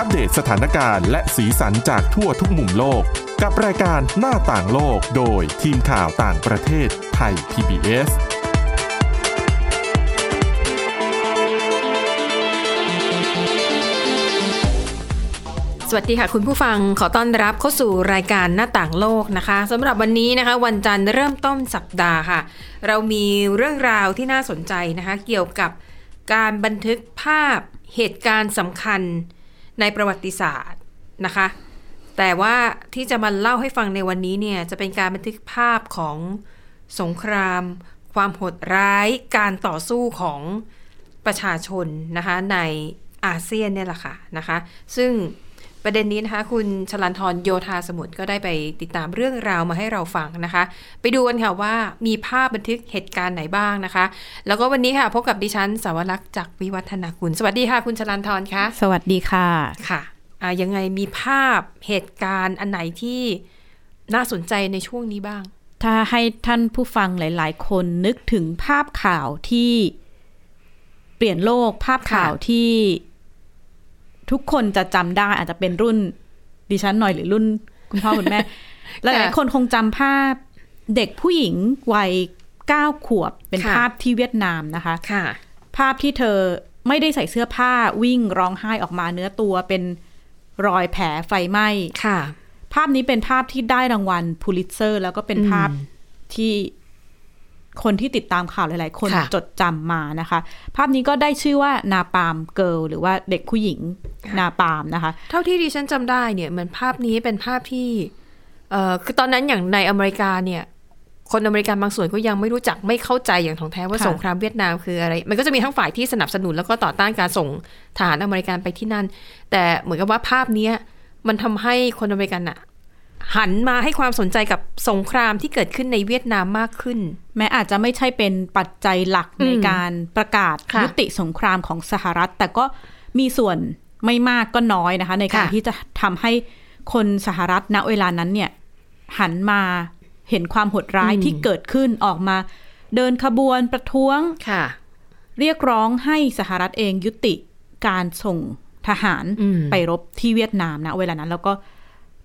อัปเดตสถานการณ์และสีสันจากทั่วทุกมุมโลกกับรายการหน้าต่างโลกโดยทีมข่าวต่างประเทศไทย PBSสวัสดีค่ะคุณผู้ฟังขอต้อนรับเข้าสู่รายการหน้าต่างโลกนะคะสำหรับวันนี้นะคะวันจันทร์เริ่มต้นสัปดาห์ค่ะเรามีเรื่องราวที่น่าสนใจนะคะเกี่ยวกับการบันทึกภาพเหตุการณ์สำคัญในประวัติศาสตร์นะคะแต่ว่าที่จะมาเล่าให้ฟังในวันนี้เนี่ยจะเป็นการบันทึกภาพของสงครามความโหดร้ายการต่อสู้ของประชาชนนะคะในอาเซียนเนี่ยแหละค่ะนะคะซึ่งประเด็นนี้นะคะคุณชลันธรโยธาสมุทรก็ได้ไปติดตามเรื่องราวมาให้เราฟังนะคะไปดูกันค่ะว่ามีภาพบันทึกเหตุการณ์ไหนบ้างนะคะแล้วก็วันนี้ค่ะพบกับดิฉันสาวรักษ์จากวิวัฒนาคุณสวัสดีค่ะคุณชลันธรค่ะสวัสดีค่ะค่ะยังไงมีภาพเหตุการณ์อันไหนที่น่าสนใจในช่วงนี้บ้างถ้าให้ท่านผู้ฟังหลายๆคนนึกถึงภาพข่าวที่เปลี่ยนโลกภาพข่าวที่ทุกคนจะจำได้อาจจะเป็นรุ่นดิฉันหน่อยหรือรุ่นคุณพ่อคุณแม่และหลายคนคงจำภาพเด็กผู้หญิงวัย9ขวบเป็นภาพที่เวียดนามนะคะภาพที่เธอไม่ได้ใส่เสื้อผ้าวิ่งร้องไห้ออกมาเนื้อตัวเป็นรอยแผลไฟไหม้ภาพนี้เป็นภาพที่ได้รางวัลพูลิตเซอร์แล้วก็เป็นภาพที่คนที่ติดตามข่าวหลายๆคนจดจำมานะคะภาพนี้ก็ได้ชื่อว่า Napalm Girl หรือว่าเด็กผู้หญิง Napalm นะคะเท่าที่ดิฉันจำได้เนี่ยมันภาพนี้เป็นภาพที่คือตอนนั้นอย่างในอเมริกาเนี่ยคนอเมริกันบางส่วนก็ยังไม่รู้จักไม่เข้าใจอย่างถ่องแท้ว่าสงครามเวียดนามคืออะไรมันก็จะมีทั้งฝ่ายที่สนับสนุนแล้วก็ต่อต้านการส่งทหารอเมริกันไปที่นั่นแต่เหมือนกับว่าภาพนี้มันทำให้คนอเมริกันอะหันมาให้ความสนใจกับสงครามที่เกิดขึ้นในเวียดนามมากขึ้นแม้อาจจะไม่ใช่เป็นปัจจัยหลักในการประกาศยุติสงครามของสหรัฐแต่ก็มีส่วนไม่มากก็น้อยนะคะในการที่จะทำให้คนสหรัฐณเวลานั้นเนี่ยหันมาเห็นความโหดร้ายที่เกิดขึ้นออกมาเดินขบวนประท้วงเรียกร้องให้สหรัฐเองยุติการส่งทหารไปรบที่เวียดนามณเวลานั้นแล้วก็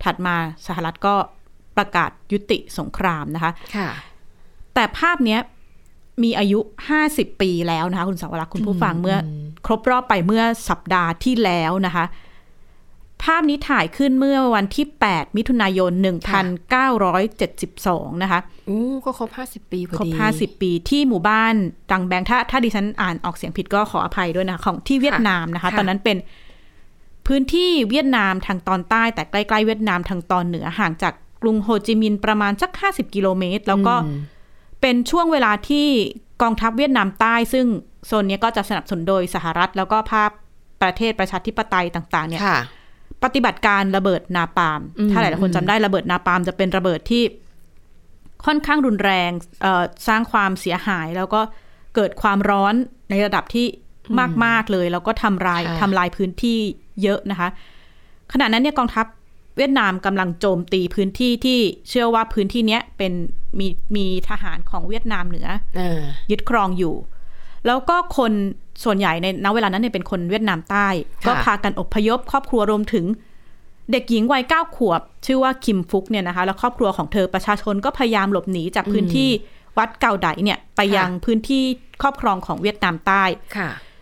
ถัดมาสหรัฐก็ประกาศยุติสงครามนะคะแต่ภาพนี้มีอายุ50ปีแล้วนะคะคุณสาวรักษ์คุณผู้ฟังเมื่อครบรอบไปเมื่อสัปดาห์ที่แล้วนะคะภาพนี้ถ่ายขึ้นเมื่อวันที่8มิถุนายน1972นะคะก็ครบ50ปีพอดีครบ50ปีที่หมู่บ้านตังแบงถ้าดิฉันอ่านออกเสียงผิดก็ขออภัยด้วยนะของที่เวียดนามนะคะตอนนั้นเป็นพื้นที่เวียดนามทางตอนใต้แต่ใกล้ๆเวียดนามทางตอนเหนือห่างจากกรุงโฮจิมินห์ประมาณสัก50กิโลเมตรแล้วก็เป็นช่วงเวลาที่กองทัพเวียดนามใต้ซึ่งโซนนี้ก็จะสนับสนุนโดยสหรัฐแล้วก็ภาพประเทศประชาธิปไตยต่างๆเนี่ยปฏิบัติการระเบิดนาปาล์มถ้าหลายๆคนจำได้ระเบิดนาปาล์มจะเป็นระเบิดที่ค่อนข้างรุนแรงสร้างความเสียหายแล้วก็เกิดความร้อนในระดับที่มากๆเลยแล้วก็ทำลายพื้นที่เยอะนะคะขณะนั้นเนี่ยกองทัพเวียดนามกำลังโจมตีพื้นที่ที่เชื่อว่าพื้นที่เนี้ยเป็นมีทหารของเวียดนามเหนือยึดครองอยู่แล้วก็คนส่วนใหญ่ในณเวลานั้นเนี่ยเป็นคนเวียดนามใต้ก็พากันอพยพครอบครัวรวมถึงเด็กหญิงวัย9ขวบชื่อว่าคิมฟุกเนี่ยนะคะแล้วครอบครัวของเธอประชาชนก็พยายามหลบหนีจากพื้นที่วัดเกาไดเนี่ยไปยังพื้นที่ครอบครองของเวียดนามใต้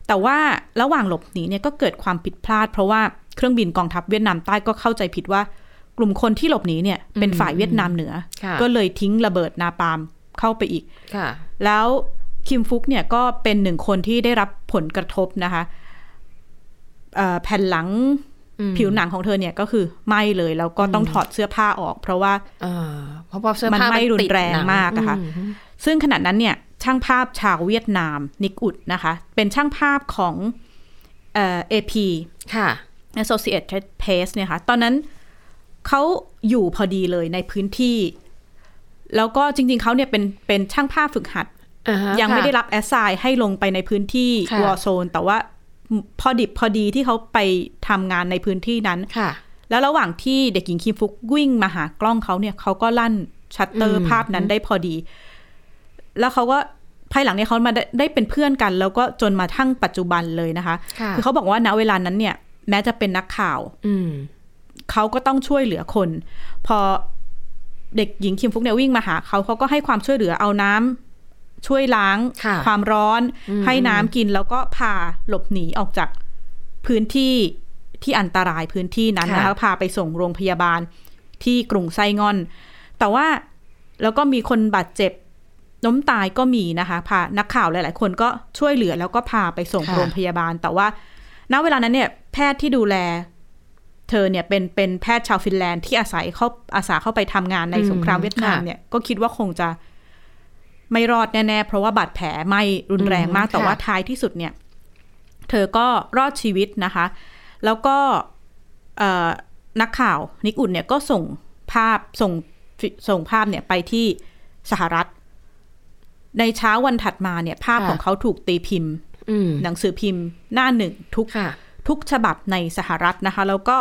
แต่ว่าระหว่างหลบหนีเนี่ยก็เกิดความผิดพลาดเพราะว่าเครื่องบินกองทัพเวียดนามใต้ก็เข้าใจผิดว่ากลุ่มคนที่หลบหนีเนี่ยเป็นฝ่ายเวียดนามเหนือก็เลยทิ้งระเบิดนาปาล์มเข้าไปอีกแล้วคิมฟุกเนี่ยก็เป็นหนึ่งคนที่ได้รับผลกระทบนะคะแผ่นหลังผิวหนังของเธอเนี่ยก็คือไหม้เลยแล้วก็ต้องถอดเสื้อผ้าออกเพราะว่าเสื้อผ้ามันไม่รุนแรงมากนะคะซึ่งขณะนั้นเนี่ยช่างภาพชาวเวียดนามนิกอุดนะคะเป็นช่างภาพของAP ค่ะ Associated Press เนี่ยค่ะตอนนั้นเขาอยู่พอดีเลยในพื้นที่แล้วก็จริงๆเขาเนี่ยเป็นช่างภาพฝึกหัดยังไม่ได้รับแอสไซน์ให้ลงไปในพื้นที่วอร์โซนแต่ว่าพอดิบพอดีที่เขาไปทำงานในพื้นที่นั้นแล้วระหว่างที่เด็กหญิงคิมฟุกวิ่งมาหากล้องเขาเนี่ยเขาก็ลั่นชัตเตอร์ภาพนั้นได้พอดีแล้วเขาก็ภายหลังเนี่ยเขามาได้เป็นเพื่อนกันแล้วก็จนมาทั้งปัจจุบันเลยนะคะคือเขาบอกว่าณเวลานั้นเนี่ย แม้จะเป็นนักข่าวเขาก็ต้องช่วยเหลือคนพอเด็กหญิงคิมฟุกเนี่ยวิ่งมาหาเขาก็ให้ความช่วยเหลือเอาน้ำช่วยล้างความร้อนให้น้ำกินแล้วก็พาหลบหนีออกจากพื้นที่ที่อันตรายพื้นที่นั้นนะคะพาไปส่งโรงพยาบาลที่กรุงไซงอนแต่ว่าแล้วก็มีคนบาดเจ็บล้มตายก็มีนะคะพานักข่าวหลายๆคนก็ช่วยเหลือแล้วก็พาไปส่งโรงพยาบาลแต่ว่าณเวลานั้นเนี่ยแพทย์ที่ดูแลเธอเนี่ยเป็นแพทย์ชาวฟินแลนด์ที่อาสาเข้าไปทำงานในสงครามเวียดนามเนี่ยก็คิดว่าคงจะไม่รอดแน่ๆเพราะว่าบาดแผลไม่รุนแรงมากแต่ว่าท้ายที่สุดเนี่ยเธอก็รอดชีวิตนะคะแล้วก็นักข่าวนิกอุ่นเนี่ยก็ส่งภาพเนี่ยไปที่สหรัฐในเช้าวันถัดมาเนี่ยภาพของเขาถูกตีพิมพ์หนังสือพิมพ์หน้าหนึ่งทุกฉบับในสหรัฐนะคะแล้วก็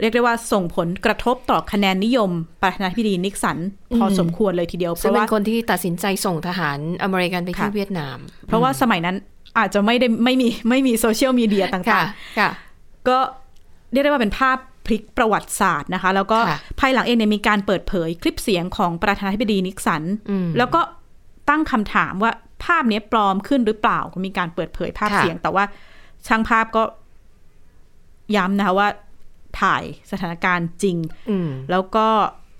เรียกได้ว่าส่งผลกระทบต่อคะแนนนิยมประธานาธิบดีนิกสันพอสมควรเลยทีเดียวเพราะว่าเป็นคนที่ตัดสินใจส่งทหารอเมริกันไปที่เวียดนามเพราะว่าสมัยนั้นอาจจะไม่มีโซเชียลมีเดียต่างๆก็เรียกได้ว่าเป็นภาพพลิกประวัติศาสตร์นะคะแล้วก็ภายหลังเองเนี่ยมีการเปิดเผยคลิปเสียงของประธานาธิบดีนิกสันแล้วก็ตั้งคำถามว่าภาพนี้ปลอมขึ้นหรือเปล่าก็มีการเปิดเผยภาพเสียงแต่ว่าช่างภาพก็ย้ำนะคะว่าถ่ายสถานการณ์จริงแล้วก็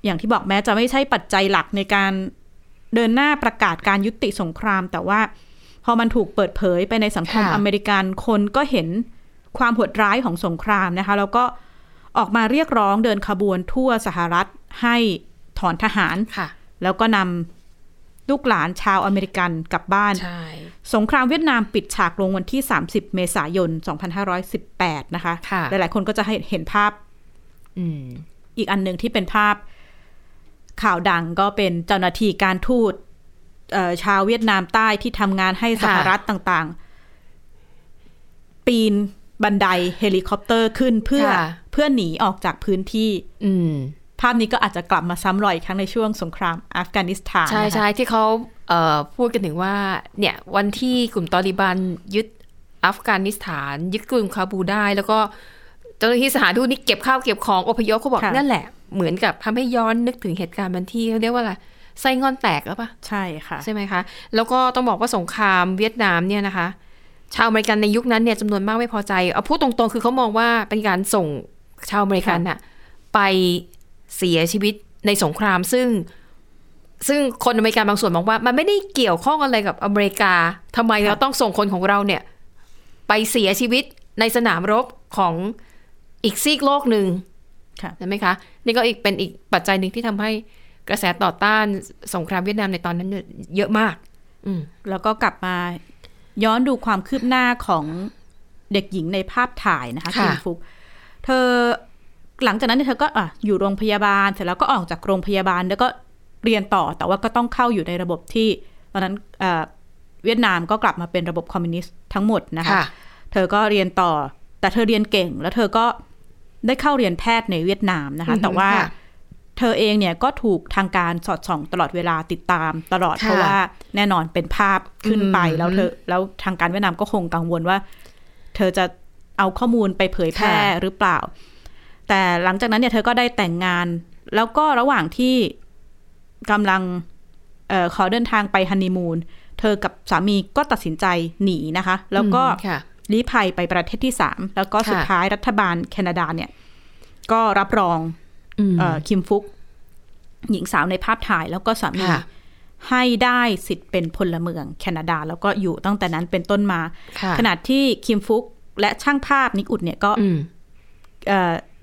อย่างที่บอกแม้จะไม่ใช่ปัจจัยหลักในการเดินหน้าประกาศการยุติสงครามแต่ว่าพอมันถูกเปิดเผยไปในสังคมอเมริกันคนก็เห็นความโหดร้ายของสงครามนะคะแล้วก็ออกมาเรียกร้องเดินขบวนทั่วสหรัฐให้ถอนทหารแล้วก็นำลูกหลานชาวอเมริกันกลับบ้านสงครามเวียดนามปิดฉากลงวันที่30เมษายน2518นะคะหลายๆคนก็จะเห็นภาพ อีกอันนึงที่เป็นภาพข่าวดังก็เป็นเจ้าหน้าที่การทูตชาวเวียดนามใต้ที่ทำงานให้สหรัฐต่างๆปีนบันไดเฮลิคอปเตอร์ขึ้นเพื่อหนีออกจากพื้นที่ภาพนี้ก็อาจจะกลับมาซ้ำรอยอีกครั้งในช่วงสงครามอัฟกานิสถานใช่ใช่ที่เขาพูดกันถึงว่าเนี่ยวันที่กลุ่มตอลิบันยึดอัฟกานิสถานยึดกรุงคาบูได้แล้วก็เจ้าหน้าที่สถานทูตนี่เก็บข้าวเก็บของอพยพเขาบอกนั่นแหละเหมือนกับทำให้ย้อนนึกถึงเหตุการณ์วันที่เขาเรียกว่าอะไรไส้งอนแตกหรือเปล่าใช่ค่ะใช่ไหมคะแล้วก็ต้องบอกว่าสงครามเวียดนามเนี่ยนะคะชาวอเมริกันในยุคนั้นเนี่ยจำนวนมากไม่พอใจเอาพูดตรงๆคือเขามองว่าเป็นการส่งชาวอเมริกันน่ะไปเสียชีวิตในสงครามซึ่งคนอเมริกันบางส่วนมองว่ามันไม่ได้เกี่ยวข้องอะไรกับอเมริกาทำไมเราต้องส่งคนของเราเนี่ยไปเสียชีวิตในสนามรบของอีกซีกโลกหนึ่งใช่ไหมคะนี่ก็เป็นอีกปัจจัยหนึ่งที่ทำให้กระแสต่อต้านสงครามเวียดนามในตอนนั้นเยอะมากแล้วก็กลับมาย้อนดูความคืบหน้าของเด็กหญิงในภาพถ่ายนะคะคิมฟุกเธอหลังจากนั้นเธอก็อยู่โรงพยาบาลเสร็จแล้วก็ออกจากโรงพยาบาลแล้วก็เรียนต่อแต่ว่าก็ต้องเข้าอยู่ในระบบที่ตอนนั้นเวียดนามก็กลับมาเป็นระบบคอมมิวนิสต์ทั้งหมดนะคะเธอก็เรียนต่อแต่เธอเรียนเก่งแล้วเธอก็ได้เข้าเรียนแพทย์ในเวียดนามนะคะแต่ว่าเธอเองเนี่ยก็ถูกทางการสอดส่องตลอดเวลาติดตามตลอดเพราะว่าแน่นอนเป็นภาพขึ้นไปแล้วแล้วทางการเวียดนามก็คงกังวลว่าเธอจะเอาข้อมูลไปเผยแพร่หรือเปล่าแต่หลังจากนั้นเนี่ยเธอก็ได้แต่งงานแล้วก็ระหว่างที่กำลังขอเดินทางไปฮันนีมูนเธอกับสามีก็ตัดสินใจหนีนะคะแล้วก็ลี้ภัยไปประเทศที่3แล้วก็สุดท้ายรัฐบาลแคนาดาเนี่ยก็รับรองคิมฟุกหญิงสาวในภาพถ่ายแล้วก็สามีให้ได้สิทธิ์เป็นพลเมืองแคนาดาแล้วก็อยู่ตั้งแต่นั้นเป็นต้นมาขณะที่คิมฟุกและช่างภาพนิกอุดเนี่ยก็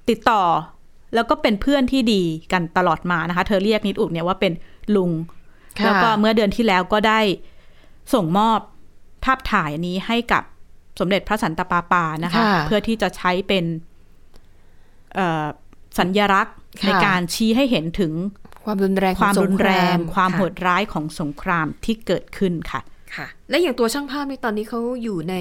ติดต่อแล้วก็เป็นเพื่อนที่ดีกันตลอดมานะคะเธอเรียกนิกอุดเนี่ยว่าเป็นลุงแล้วก็เมื่อเดือนที่แล้วก็ได้ส่งมอบภาพถ่ายนี้ให้กับสมเด็จพระสันตะปาปานะคะเพื่อที่จะใช้เป็นสัญลักษณ์ในการชี้ให้เห็นถึงความรุนแรงความโหดร้ายของสงครามที่เกิดขึ้นค่ะค่ะและอย่างตัวช่างภาพในตอนนี้เขาอยู่ใน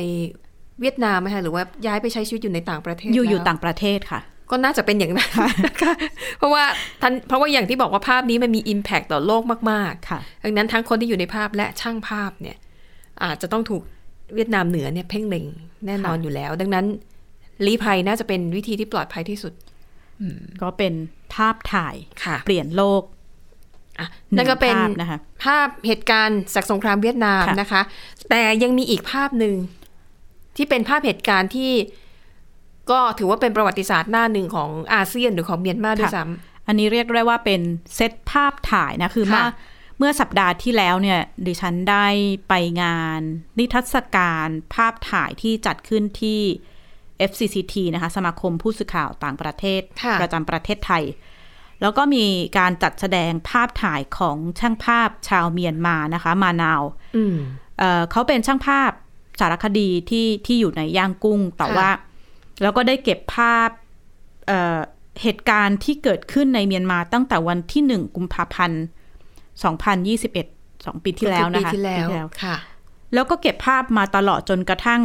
เวียดนามไหมคะหรือว่าย้ายไปใช้ชีวิตอยู่ในต่างประเทศอยู่ต่างประเทศค่ะก็น่าจะเป็นอย่างนั้นนะคะเพราะว่าอย่างที่บอกว่าภาพนี้มันมี impact ต่อโลกมากๆค่ะดังนั้นทั้งคนที่อยู่ในภาพและช่างภาพเนี่ยอาจจะต้องถูกเวียดนามเหนือเนี่ยเพ่งเล็งแน่นอนอยู่แล้วดังนั้น ลี้ภัยน่าจะเป็นวิธีที่ปลอดภัยที่สุดก็เป็นภาพถ่ายเปลี่ยนโลกนั่นก็เป็นภาพเหตุการณ์จากสงครามเวียดนามนะคะแต่ยังมีอีกภาพหนึ่งที่เป็นภาพเหตุการณ์ที่ก็ถือว่าเป็นประวัติศาสตร์หน้าหนึ่งของอาเซียนหรือของเมียนมาด้วยซ้ำอันนี้เรียกได้ว่าเป็นเซตภาพถ่ายนะคือเมื่อสัปดาห์ที่แล้วเนี่ยดิฉันได้ไปงานนิทรรศการภาพถ่ายที่จัดขึ้นที่ FCCT นะคะสมาคมผู้สื่อข่าวต่างประเทศประจำประเทศไทยแล้วก็มีการจัดแสดงภาพถ่ายของช่างภาพชาวเมียนมานะคะมานาวเขาเป็นช่างภาพสารคดีที่อยู่ในย่างกุ้งแต่ว่าแล้วก็ได้เก็บภาพเหตุการณ์ที่เกิดขึ้นในเมียนมาตั้งแต่วันที่1กุมภาพันธ์2021 2 ปีที่แล้วนะคะปีที่แล้วค่ะแล้วก็เก็บภาพมาตลอดจนกระทั่ง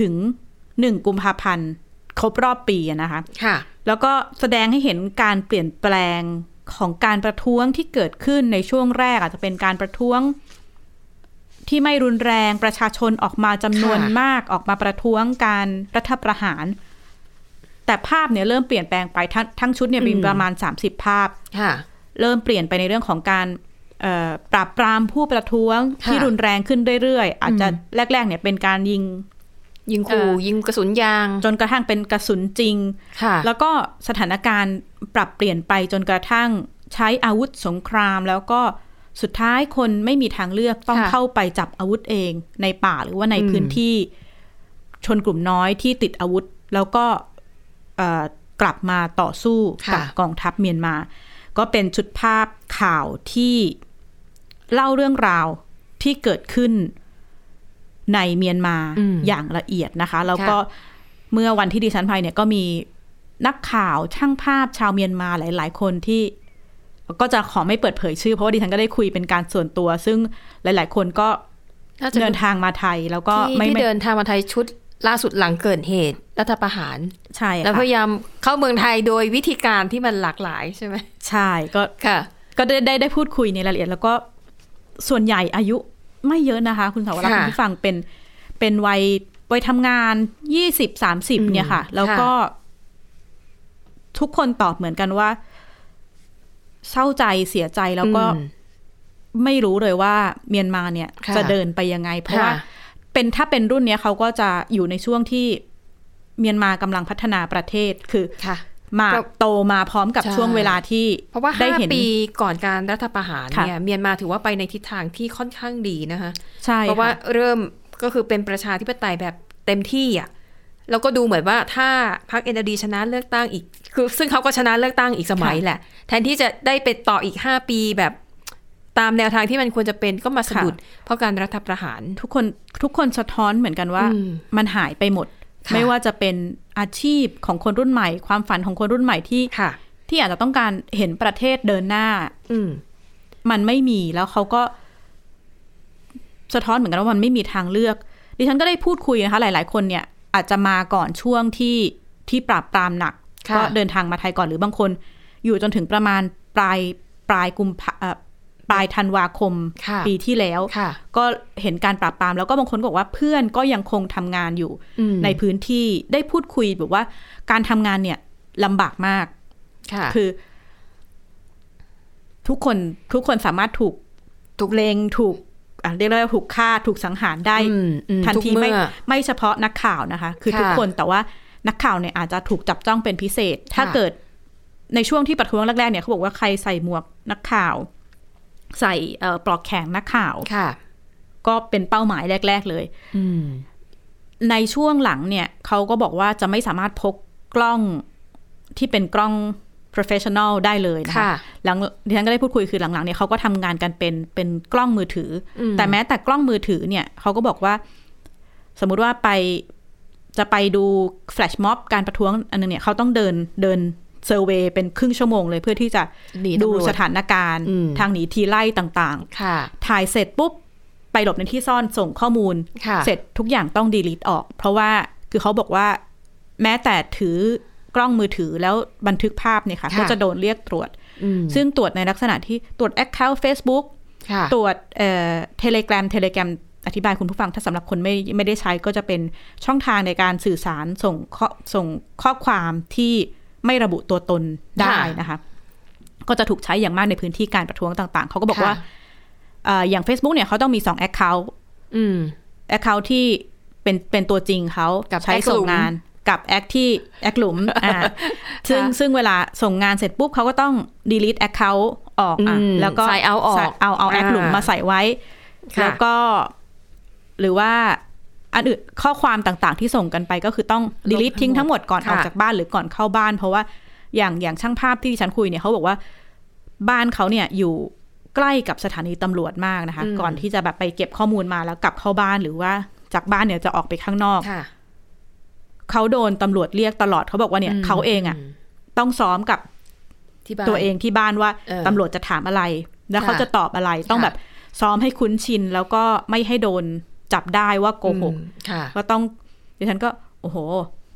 ถึง1กุมภาพันธ์ครบรอบปีนะคะค่ะแล้วก็แสดงให้เห็นการเปลี่ยนแปลงของการประท้วงที่เกิดขึ้นในช่วงแรกอาจจะเป็นการประท้วงที่ไม่รุนแรงประชาชนออกมาจำนวนมากออกมาประท้วงการรัฐประหารแต่ภาพเนี่ยเริ่มเปลี่ยนแปลงไปทั้งชุดเนี่ยมีประมาณ30ภาพเริ่มเปลี่ยนไปในเรื่องของการปราบปรามผู้ประท้วงที่รุนแรงขึ้นเรื่อยๆอาจจะแรกๆเนี่ยเป็นการยิงขู่ยิงกระสุนยางจนกระทั่งเป็นกระสุนจริงแล้วก็สถานการณ์ปรับเปลี่ยนไปจนกระทั่งใช้อาวุธสงครามแล้วก็สุดท้ายคนไม่มีทางเลือกต้องเข้าไปจับอาวุธเองในป่าหรือว่าในพื้นที่ชนกลุ่มน้อยที่ติดอาวุธแล้วก็กลับมาต่อสู้กับกองทัพเมียนมาก็เป็นชุดภาพข่าวที่เล่าเรื่องราวที่เกิดขึ้นในเมียนมาอย่างละเอียดนะคะแล้วก็เมื่อวันที่ดิฉันไปเนี่ยก็มีนักข่าวช่างภาพชาวเมียนมาหลายๆคนที่ก็จะขอไม่เปิดเผยชื่อเพราะว่าดิฉันก็ได้คุยเป็นการส่วนตัวซึ่งหลายๆคนก็เดินทางมาไทยแล้วก็ที่เดินทางมาไทยชุดล่าสุดหลังเกิดเหตุรัฐประหารใช่แล้วพยายามเข้าเมืองไทยโดยวิธีการที่มันหลากหลายใช่ไหมใช่ก็ได้พูดคุยในรายละเอียดแล้วก็ส่วนใหญ่อายุไม่เยอะนะคะคุณสาวรักคุณผู้ฟังเป็นวัยทำงาน 20-30 เนี่ยค่ะแล้วก็ทุกคนตอบเหมือนกันว่าเศร้าใจเสียใจแล้วก็ไม่รู้เลยว่าเมียนมาเนี่ยจะเดินไปยังไงเพราะว่าถ้าเป็นรุ่นเนี้ยเขาก็จะอยู่ในช่วงที่เมียนมากำลังพัฒนาประเทศคือมาโตมาพร้อมกับช่วงเวลาที่เพราะว่า5ปีก่อนการรัฐประหารเนี่ยเมียนมาถือว่าไปในทิศทางที่ค่อนข้างดีนะคะเพราะว่าเริ่มก็คือเป็นประชาธิปไตยแบบเต็มที่อ่ะแล้วก็ดูเหมือนว่าถ้าพรรค NLD ชนะเลือกตั้งอีกคือซึ่งเขาก็ชนะเลือกตั้งอีกสมัยแหละแทนที่จะได้ไปต่ออีก5ปีแบบตามแนวทางที่มันควรจะเป็นก็มาสะดุดเพราะการรัฐประหารทุกคนสะท้อนเหมือนกันว่ามันหายไปหมดไม่ว่าจะเป็นอาชีพของคนรุ่นใหม่ความฝันของคนรุ่นใหม่ที่อาจจะต้องการเห็นประเทศเดินหน้ามันไม่มีแล้วเขาก็สะท้อนเหมือนกันว่ามันไม่มีทางเลือกดิฉันก็ได้พูดคุยนะคะหลายๆคนเนี่ยอาจจะมาก่อนช่วงที่ปราบปรามหนักก็เดินทางมาไทยก่อนหรือบางคนอยู่จนถึงประมาณปลายธันวาคมปีที่แล้วก็เห็นการปราบปรามแล้วก็บางคนบอกว่าเพื่อนก็ยังคงทำงานอยู่ในพื้นที่ได้พูดคุยแบบว่าการทำงานเนี่ยลำบากมากคือทุกคนสามารถถูกเลงถูกเรียกว่าถูกฆ่าถูกสังหารได้ทันทีไม่เฉพาะนักข่าวนะคะคือทุกคนแต่ว่านักข่าวเนี่ยอาจจะถูกจับจ้องเป็นพิเศษถ้าเกิดในช่วงที่ประท้วงแรกๆเนี่ยเขาบอกว่าใครใส่หมวกนักข่าวใส่ปลอกแขนนักข่าวก็เป็นเป้าหมายแรกๆเลยในช่วงหลังเนี่ยเขาก็บอกว่าจะไม่สามารถพกกล้องที่เป็นกล้อง professional ได้เลยนะคะหลังที่ฉันก็ได้พูดคุยคือหลังๆเนี่ยเขาก็ทำงานกันเป็นกล้องมือถือแต่แม้แต่กล้องมือถือเนี่ยเขาก็บอกว่าสมมุติว่าจะไปดูแฟลชม็อบการประท้วงอันนึงเนี่ยเขาต้องเดินเซอร์เวย์เป็นครึ่งชั่วโมงเลยเพื่อที่จะดูสถานการณ์ทางหนีทีไล่ต่างๆถ่ายเสร็จปุ๊บไปหลบในที่ซ่อนส่งข้อมูลเสร็จทุกอย่างต้องดีลีทออกเพราะว่าคือเขาบอกว่าแม้แต่ถือกล้องมือถือแล้วบันทึกภาพเนี่ยค่ะก็จะโดนเรียกตรวจซึ่งตรวจในลักษณะที่ตรวจ account Facebook ตรวจTelegram อธิบายคุณผู้ฟังถ้าสำหรับคนไม่ได้ใช้ก็จะเป็นช่องทางในการสื่อสารส่งข้อความที่ไม่ระบุตัวตนได้นะคะก็จะถูกใช้อย่างมากในพื้นที่การประท้วงต่างๆเขาก็บอกว่าอย่าง Facebook เนี่ยเขาต้องมี2 account account ที่เป็นตัวจริงเขาใช้ส่งงานกับแอคที่แอคหลุมซึ่งเวลาส่งงานเสร็จปุ๊บเขาก็ต้อง delete account ออกแล้วก็เอาแอคหลุมมาใส่ไว้แล้วก็หรือว่าอันอื่นข้อความต่างๆที่ส่งกันไปก็คือต้อง delete ทิ้งทั้งหมดก่อนออกจากบ้านหรือก่อนเข้าบ้านเพราะว่าอย่างช่างภาพที่ดิฉันคุยเนี่ยเขาบอกว่าบ้านเขาเนี่ยอยู่ใกล้กับสถานีตำรวจมากนะคะก่อนที่จะแบบไปเก็บข้อมูลมาแล้วกลับเข้าบ้านหรือว่าจากบ้านเนี่ยจะออกไปข้างนอกเขาโดนตำรวจเรียกตลอดเขาบอกว่าเนี่ยเขาเองอ่ะต้องซ้อมกับตัวเองที่บ้านว่าตำรวจจะถามอะไรแล้วเขาจะตอบอะไรต้องแบบซ้อมให้คุ้นชินแล้วก็ไม่ให้โดนจับได้ว่าโกหกก็ต้องดิฉันก็โอ้โห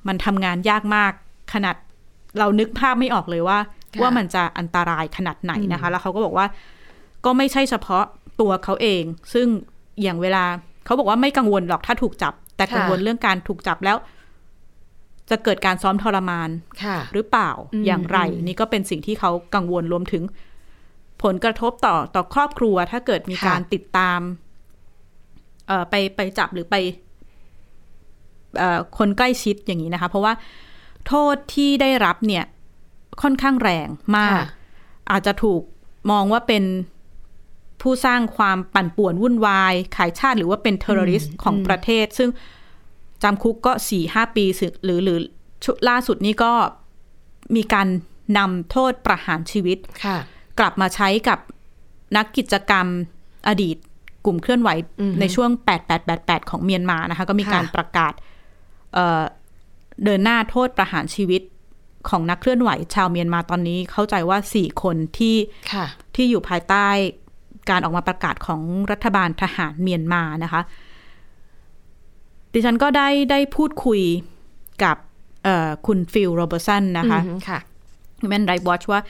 มันทำงานยากมากขนาดเรานึกภาพไม่ออกเลยว่ามันจะอันตรายขนาดไหนนะคะแล้วเขาก็บอกว่าก็ไม่ใช่เฉพาะตัวเขาเองซึ่งอย่างเวลาเขาบอกว่าไม่กังวลหรอกถ้าถูกจับแต่กังวลเรื่องการถูกจับแล้วจะเกิดการซ้อมทรมานหรือเปล่าอย่างไรนี่ก็เป็นสิ่งที่เขากังวลรวมถึงผลกระทบต่อครอบครัวถ้าเกิดมีการติดตามไปจับหรือไปคนใกล้ชิดอย่างนี้นะคะเพราะว่าโทษที่ได้รับเนี่ยค่อนข้างแรงมากอาจจะถูกมองว่าเป็นผู้สร้างความปั่นป่วนวุ่นวายขายชาติหรือว่าเป็นเทอร์ริสต์ของประเทศซึ่งจำคุกก็ 4-5 ปีหรือล่าสุดนี้ก็มีการนำโทษประหารชีวิตกลับมาใช้กับนักกิจกรรมอดีตกลุ่มเคลื่อนไหวในช่วง8888ของเมียนมานะคะก็มีการประกาศเดินหน้าโทษประหารชีวิตของนักเคลื่อนไหวชาวเมียนมาตอนนี้เข้าใจว่า4คนที่อยู่ภายใต้การออกมาประกาศของรัฐบาลทหารเมียนมานะคะดิฉันก็ได้พูดคุยกับคุณฟิลโรเบิร์ตสันนะคะHuman Rights Watch ว่า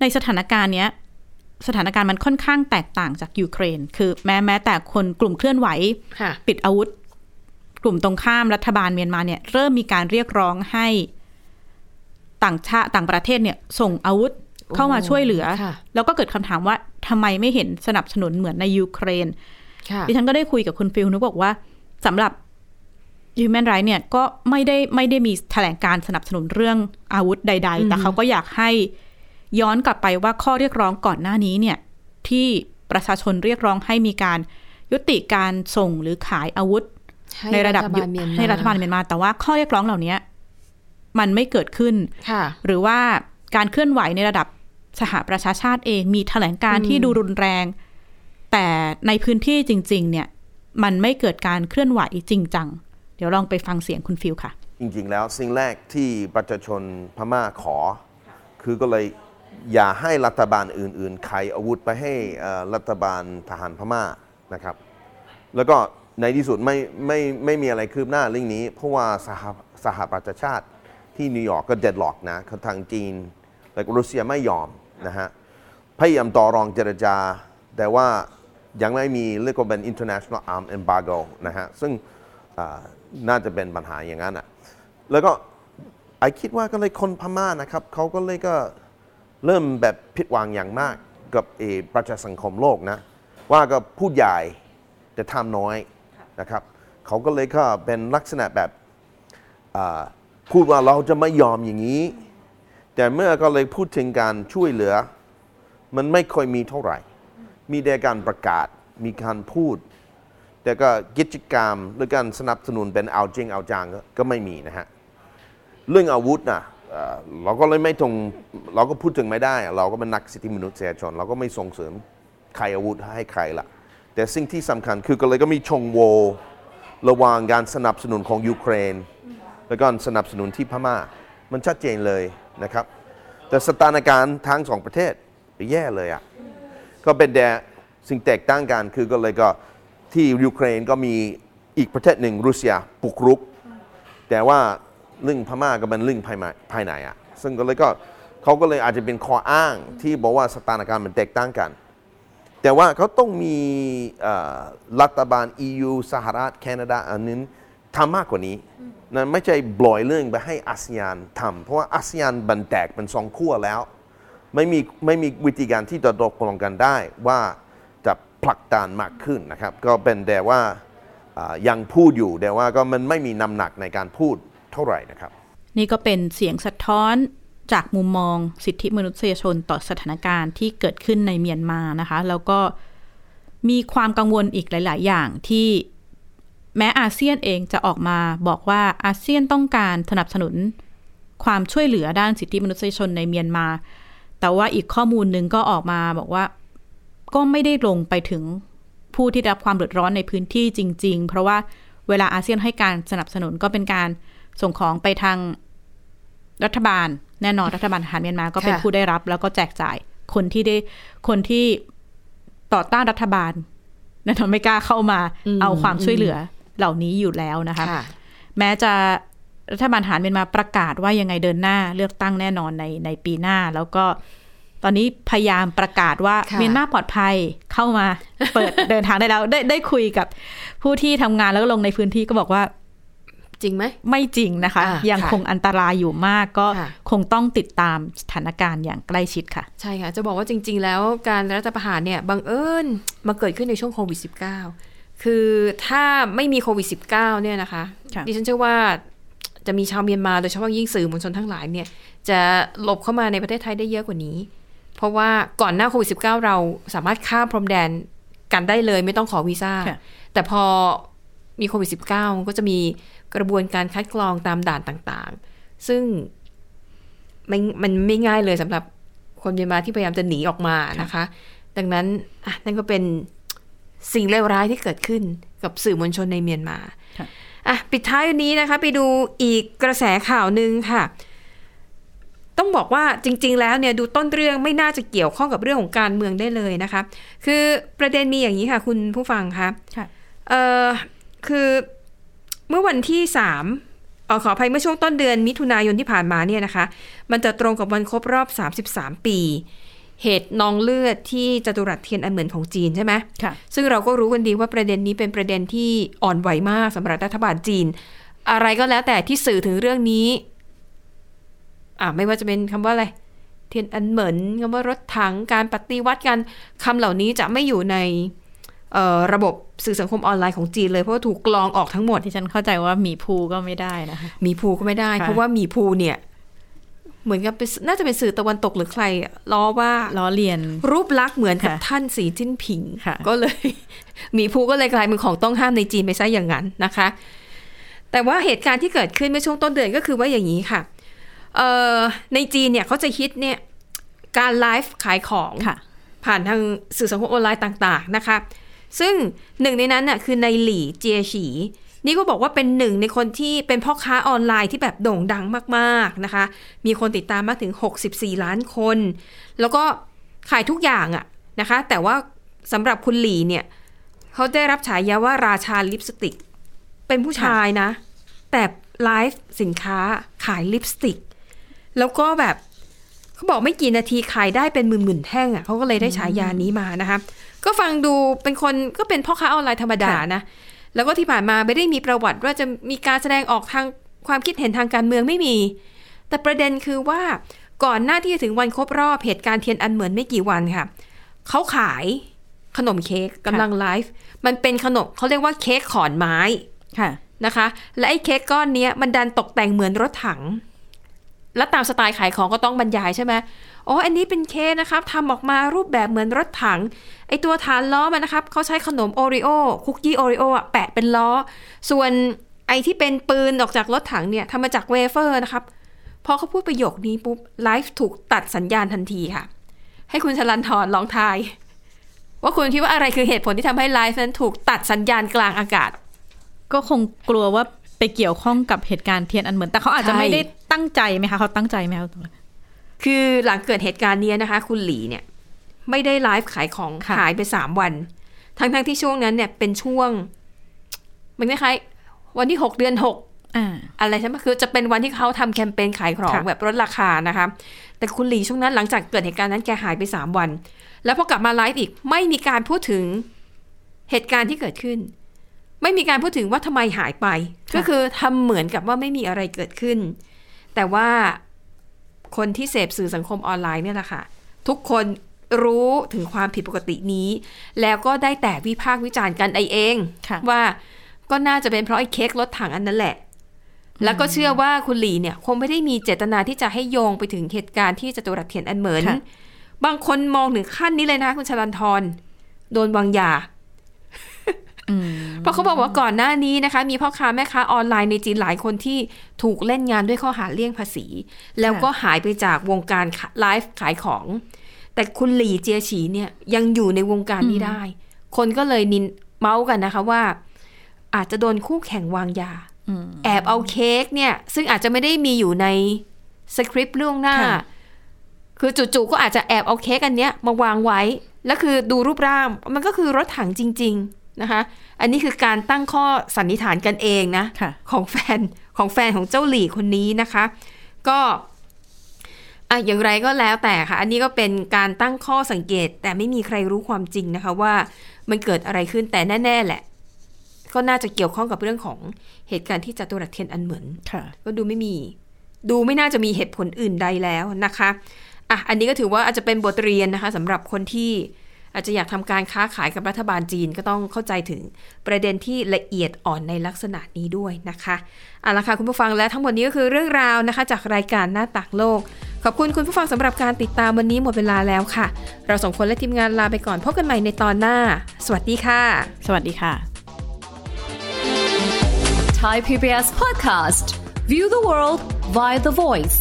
ในสถานการณ์เนี้ยสถานการณ์มันค่อนข้างแตกต่างจากยูเครนคือแม้แต่คนกลุ่มเคลื่อนไหวปิดอาวุธกลุ่มตรงข้ามรัฐบาลเมียนมาเนี่ยเริ่มมีการเรียกร้องให้ต่างประเทศเนี่ยส่งอาวุธเข้ามาช่วยเหลือแล้วก็เกิดคำถามว่าทำไมไม่เห็นสนับสนุนเหมือนในยูเครนดิฉันก็ได้คุยกับคุณฟิลนึกบอกว่าสำหรับHuman Rights เนี่ยก็ไม่ได้มีแถลงการสนับสนุนเรื่องอาวุธใดๆแต่เขาก็อยากให้ย้อนกลับไปว่าข้อเรียกร้องก่อนหน้านี้เนี่ยที่ประชาชนเรียกร้องให้มีการยุติการส่งหรือขายอาวุธในระดับให้รัฐบาลเมียนมาแต่ว่าข้อเรียกร้องเหล่านี้มันไม่เกิดขึ้นหรือว่าการเคลื่อนไหวในระดับสหประชาชาติเองมีแถลงการที่ดูรุนแรงแต่ในพื้นที่จริงๆเนี่ยมันไม่เกิดการเคลื่อนไหวจริงจังเดี๋ยวลองไปฟังเสียงคุณฟิลค่ะจริงๆแล้วสิ่งแรกที่ประชาชนพม่าขอคือก็เลยอย่าให้รัฐบาลอื่นๆขายอาวุธไปให้รัฐบาลทหารพม่านะครับแล้วก็ในที่สุดไม่มีอะไรคืบหน้าเรื่องนี้เพราะว่าสหประชาชาติที่นิวยอร์กก็เดดล็อกนะทางจีนและรัสเซียไม่ยอมนะฮะพยายามต่อรองเจรจาแต่ว่ายังไม่มีเรียกว่าเป็น international arms embargo นะฮะซึ่งน่าจะเป็นปัญหาอย่างนั้นอ่ะแล้วก็ไอคิดว่าก็เลยคนพม่านะครับเขาก็เลยก็เริ่มแบบผิดหวังอย่างมากกับประชาสังคมโลกนะว่าก็พูดใหญ่แต่ทำน้อยนะครับเขาก็เลยก็เป็นลักษณะแบบพูดว่าเราจะไม่ยอมอย่างนี้แต่เมื่อก็เลยพูดถึงการช่วยเหลือมันไม่ค่อยมีเท่าไหร่มีแต่การประกาศมีการพูดแต่ก็กิจกรรมหรือการสนับสนุนเป็นเอาจริงเอาจังก็ไม่มีนะฮะเรื่องอาวุธนะเราก็เลยไม่ตรงเราก็พูดถึงไม่ได้เราก็เป็นนักสิทธิมนุษยชนเราก็ไม่ส่งเสริมใครอาวุธให้ใครละแต่สิ่งที่สำคัญคือก็เลยก็มีช่องโหว่ระหว่างการสนับสนุนของยูเครนและการสนับสนุนที่พม่ามันชัดเจนเลยนะครับแต่สถานการณ์ทั้งสองประเทศแย่เลยอ่ะก็เป็นแต่สิ่งแตกต่างกันคือก็เลยก็ที่ยูเครนก็มีอีกประเทศหนึ่งรัสเซียบุกรุกแต่ว่าเรื่องพม่าก็เป็นเรื่องภายในอ่ะซึ่งก็เลยก็เขาก็เลยอาจจะเป็นข้ออ้างที่บอกว่าสถานการณ์มันแตกต่างกัน แต่ว่าเขาต้องมีรัฐบาล EU สหรัฐแคนาดาอันนึงทำมากกว่านี้นั่นไม่ใช่ปล่อยเรื่องไปให้อาเซียนทำเพราะว่าอาเซียนบันแตกเป็นสองขั้วแล้วไม่มีวิธีการที่จะตกลงกันได้ว่าจะผลักดันมากขึ้นนะครับก็เป็นแต่ว่ายังพูดอยู่แต่ว่าก็มันไม่มีน้ำหนักในการพูดเท่าไหร่นะครับนี่ก็เป็นเสียงสะท้อนจากมุมมองสิทธิมนุษยชนต่อสถานการณ์ที่เกิดขึ้นในเมียนมานะคะแล้วก็มีความกังวลอีกหลายๆอย่างที่แม้อาเซียนเองจะออกมาบอกว่าอาเซียนต้องการสนับสนุนความช่วยเหลือด้านสิทธิมนุษยชนในเมียนมาแต่ว่าอีกข้อมูลนึงก็ออกมาบอกว่าก็ไม่ได้ลงไปถึงผู้ที่รับความเดือดร้อนในพื้นที่จริงๆเพราะว่าเวลาอาเซียนให้การสนับสนุนก็เป็นการส่งของไปทางรัฐบาลแน่นอนรัฐบาลทหารเมียนมาก็เป็นผู้ได้รับแล้วก็แจกจ่ายคนที่ต่อต้านรัฐบาลนั่นไม่กล้าเข้ามาเอาความช่วยเหลือเหล่านี้อยู่แล้วนะคะแม้จะรัฐบาลทหารเมียนมาประกาศว่ายังไงเดินหน้าเลือกตั้งแน่นอนในปีหน้าแล้วก็ตอนนี้พยายามประกาศว่าเมียนมาปลอดภัยเข้ามาเปิด เดินทางได้แล้วได้คุยกับผู้ที่ทำงานแล้วก็ลงในพื้นที่ก็บอกว่าจริงไหมไม่จริงนะคะยังคงอันตรายอยู่มากก็คงต้องติดตามสถานการณ์อย่างใกล้ชิดค่ะใช่ค่ะจะบอกว่าจริงๆแล้วการรัฐประหารเนี่ยบังเอิญมาเกิดขึ้นในช่วงโควิด -19 คือถ้าไม่มีโควิด -19 เนี่ยนะคะดิฉันเชื่อว่าจะมีชาวเมียนมาโดยเฉพาะยิ่งสื่อมวลชนทั้งหลายเนี่ยจะหลบเข้ามาในประเทศไทยได้เยอะกว่านี้เพราะว่าก่อนหน้าโควิด -19 เราสามารถข้ามพรมแดนกันได้เลยไม่ต้องขอวีซ่าแต่พอมีโควิด -19 ก็จะมีกระบวนการคัดกรองตามด่านต่างๆซึ่งมันไม่ง่ายเลยสำหรับคนเมียนมาที่พยายามจะหนีออกมานะคะดังนั้นนั่นก็เป็นสิ่งเลวร้ายที่เกิดขึ้นกับสื่อมวลชนในเมียนมาปิดท้ายวันนี้นะคะไปดูอีกกระแสข่าวนึงค่ะต้องบอกว่าจริงๆแล้วเนี่ยดูต้นเรื่องไม่น่าจะเกี่ยวข้องกับเรื่องของการเมืองได้เลยนะคะคือประเด็นมีอย่างนี้ค่ะคุณผู้ฟังคะคือเมื่อวันที่3ขออภัยเมื่อช่วงต้นเดือนมิถุนายนที่ผ่านมาเนี่ยนะคะมันจะตรงกับวันครบรอบ33ปีเหตุนองเลือดที่จตุรัสเทียนอันเหมือนของจีนใช่ไหมค่ะซึ่งเราก็รู้กันดีว่าประเด็นนี้เป็นประเด็นที่อ่อนไหวมากสำหรับรัฐบาลจีนอะไรก็แล้วแต่ที่สื่อถึงเรื่องนี้ไม่ว่าจะเป็นคำว่าอะไรเทียนอันเหมือนคำว่ารถถังการปฏิวัติกันคำเหล่านี้จะไม่อยู่ในระบบสื่อสังคมออนไลน์ของจีนเลยเพราะว่าถูกกรองออกทั้งหมดที่ฉันเข้าใจว่าหมีภูก็ไม่ได้นะคะหมีภูก็ไม่ได้เพราะว่าหมีภูเนี่ยเหมือนกับน่าจะเป็นสื่อตะวันตกหรือใครล้อเลียนรูปลักษณ์เหมือนกับท่านสีจิ้นผิงก็เลยหมีภูก็เลยกลายเป็นของต้องห้ามในจีนไปซะอย่างนั้นนะคะแต่ว่าเหตุการณ์ที่เกิดขึ้นเมื่อช่วงต้นเดือนก็คือว่าอย่างนี้ค่ะในจีนเนี่ยเขาจะฮิตเนี่ยการไลฟ์ขายของผ่านทางสื่อสังคมออนไลน์ต่างๆนะคะซึ่งหนึ่งในนั้นน่ะคือในหลี่เจียฉีนี่ก็บอกว่าเป็นหนึ่งในคนที่เป็นพ่อค้าออนไลน์ที่แบบโด่งดังมากๆนะคะมีคนติดตามมากถึง64ล้านคนแล้วก็ขายทุกอย่างอ่ะนะคะแต่ว่าสำหรับคุณหลี่เนี่ยเขาได้รับฉายาว่าราชาลิปสติกเป็นผู้ชายนะแต่ไลฟ์สินค้าขายลิปสติกแล้วก็แบบเขาบอกไม่กี่นาทีขายได้เป็นหมื่นๆแท่งอ่ะเขาก็เลยได้ฉายานี้มานะคะก็ฟังดูเป็นคนก็เป็นพ่อค้าออนไลน์ธรรมดานะแล้วก็ที่ผ่านมาไม่ได้มีประวัติว่าจะมีการแสดงออกทางความคิดเห็นทางการเมืองไม่มีแต่ประเด็นคือว่าก่อนหน้าที่จะถึงวันครบรอบเหตุการณ์เทียนอันเหมือนไม่กี่วันค่ะเขาขายขนมเค้กกำลังไลฟ์มันเป็นขนมเขาเรียกว่าเค้กขอนไม้นะคะและไอ้เค้กก้อนนี้มันดันตกแต่งเหมือนรถถังและตามสไตล์ขายของก็ต้องบรรยายใช่ไหมอ๋ออันนี้เป็นเค้กนะครับทำออกมารูปแบบเหมือนรถถังไอตัวฐานล้อมันนะครับเขาใช้ขนมโอริโอคุกกี้โอริโออ่ะแปะเป็นล้อส่วนไอที่เป็นปืนออกจากรถถังเนี่ยทำมาจากเวเฟอร์นะครับพอเขาพูดประโยคนี้ปุ๊บไลฟ์ถูกตัดสัญญาณทันทีค่ะให้คุณชลันธรลองทายว่าคุณคิดว่าอะไรคือเหตุผลที่ทำให้ไลฟ์นั้นถูกตัดสัญญาณกลางอากาศก็คงกลัวว่าไปเกี่ยวข้องกับเหตุการณ์เทียนอันเหมือนแต่เขาอาจจะไม่ได้ตั้งใจไหมคะเขาตั้งใจไหมคะคือหลังเกิดเหตุการณ์นี้นะคะคุณหลีเนี่ยไม่ได้ไลฟ์ขายของขายไป3วันทั้งที่ช่วงนั้นเนี่ยเป็นช่วงมันคล้ายๆวันที่6เดือน6 อะไรใช่ไหมคือจะเป็นวันที่เขาทำแคมเปญขายของแบบลดราคานะคะแต่คุณหลีช่วงนั้นหลังจากเกิดเหตุการณ์นั้นแกหายไป3วันแล้วพอกลับมาไลฟ์อีกไม่มีการพูดถึงเหตุการณ์ที่เกิดขึ้นไม่มีการพูดถึงว่าทำไมหายไปก็คือทำเหมือนกับว่าไม่มีอะไรเกิดขึ้นแต่ว่าคนที่เสพสื่อสังคมออนไลน์เนี่ยแหละค่ะทุกคนรู้ถึงความผิดปกตินี้แล้วก็ได้แต่วิพากษ์วิจารณ์กันเองว่าก็น่าจะเป็นเพราะไอ้เค้กรถถังอันนั้นแหละแล้วก็เชื่อว่าคุณหลีเนี่ยคงไม่ได้มีเจตนาที่จะให้โยงไปถึงเหตุการณ์ที่จตุรัสเทียนอันเหมินบางคนมองถึงขั้นนี้เลยนะคุณชลันธรโดนวางยาเพราะเขาบอกว่าก่อนหน้านี้นะคะมีพ่อค้าแม่ค้าออนไลน์ในจีนหลายคนที่ถูกเล่นงานด้วยข้อหาเลี่ยงภาษีแล้วก็หายไปจากวงการไลฟ์ขายของแต่คุณหลีเจียฉีเนี่ยยังอยู่ในวงการนี้ได้คนก็เลยนินเมาส์กันนะคะว่าอาจจะโดนคู่แข่งวางยาแอบเอาเค้กเนี่ยซึ่งอาจจะไม่ได้มีอยู่ในสคริปต์ล่วงหน้าคือจู่ๆก็อาจจะแอบเอาเค้กอันเนี้ยมาวางไว้แล้วคือดูรูปร่างมันก็คือรถถังจริงๆนะคะอันนี้คือการตั้งข้อสันนิษฐานกันเองนะของแฟนของเจ้าหลี่คนนี้นะคะก็อย่างไรก็แล้วแต่ค่ะอันนี้ก็เป็นการตั้งข้อสังเกตแต่ไม่มีใครรู้ความจริงนะคะว่ามันเกิดอะไรขึ้นแต่แน่ๆแหละก็น่าจะเกี่ยวข้องกับเรื่องของเหตุการณ์ที่จตุรัสเทียนอันเหมินก็ดูไม่น่าจะมีเหตุผลอื่นใดแล้วนะคะอันนี้ก็ถือว่าอาจจะเป็นบทเรียนนะคะสำหรับคนที่อาจจะอยากทำการค้าขายกับรัฐบาลจีนก็ต้องเข้าใจถึงประเด็นที่ละเอียดอ่อนในลักษณะนี้ด้วยนะคะเอาล่ะค่ะคุณผู้ฟังและทั้งหมดนี้ก็คือเรื่องราวนะคะจากรายการหน้าต่างโลกขอบคุณคุณผู้ฟังสำหรับการติดตามวันนี้หมดเวลาแล้วค่ะเราสองคนและทีมงานลาไปก่อนพบกันใหม่ในตอนหน้าสวัสดีค่ะสวัสดีค่ะ Thai PBS Podcast View the World via The Voice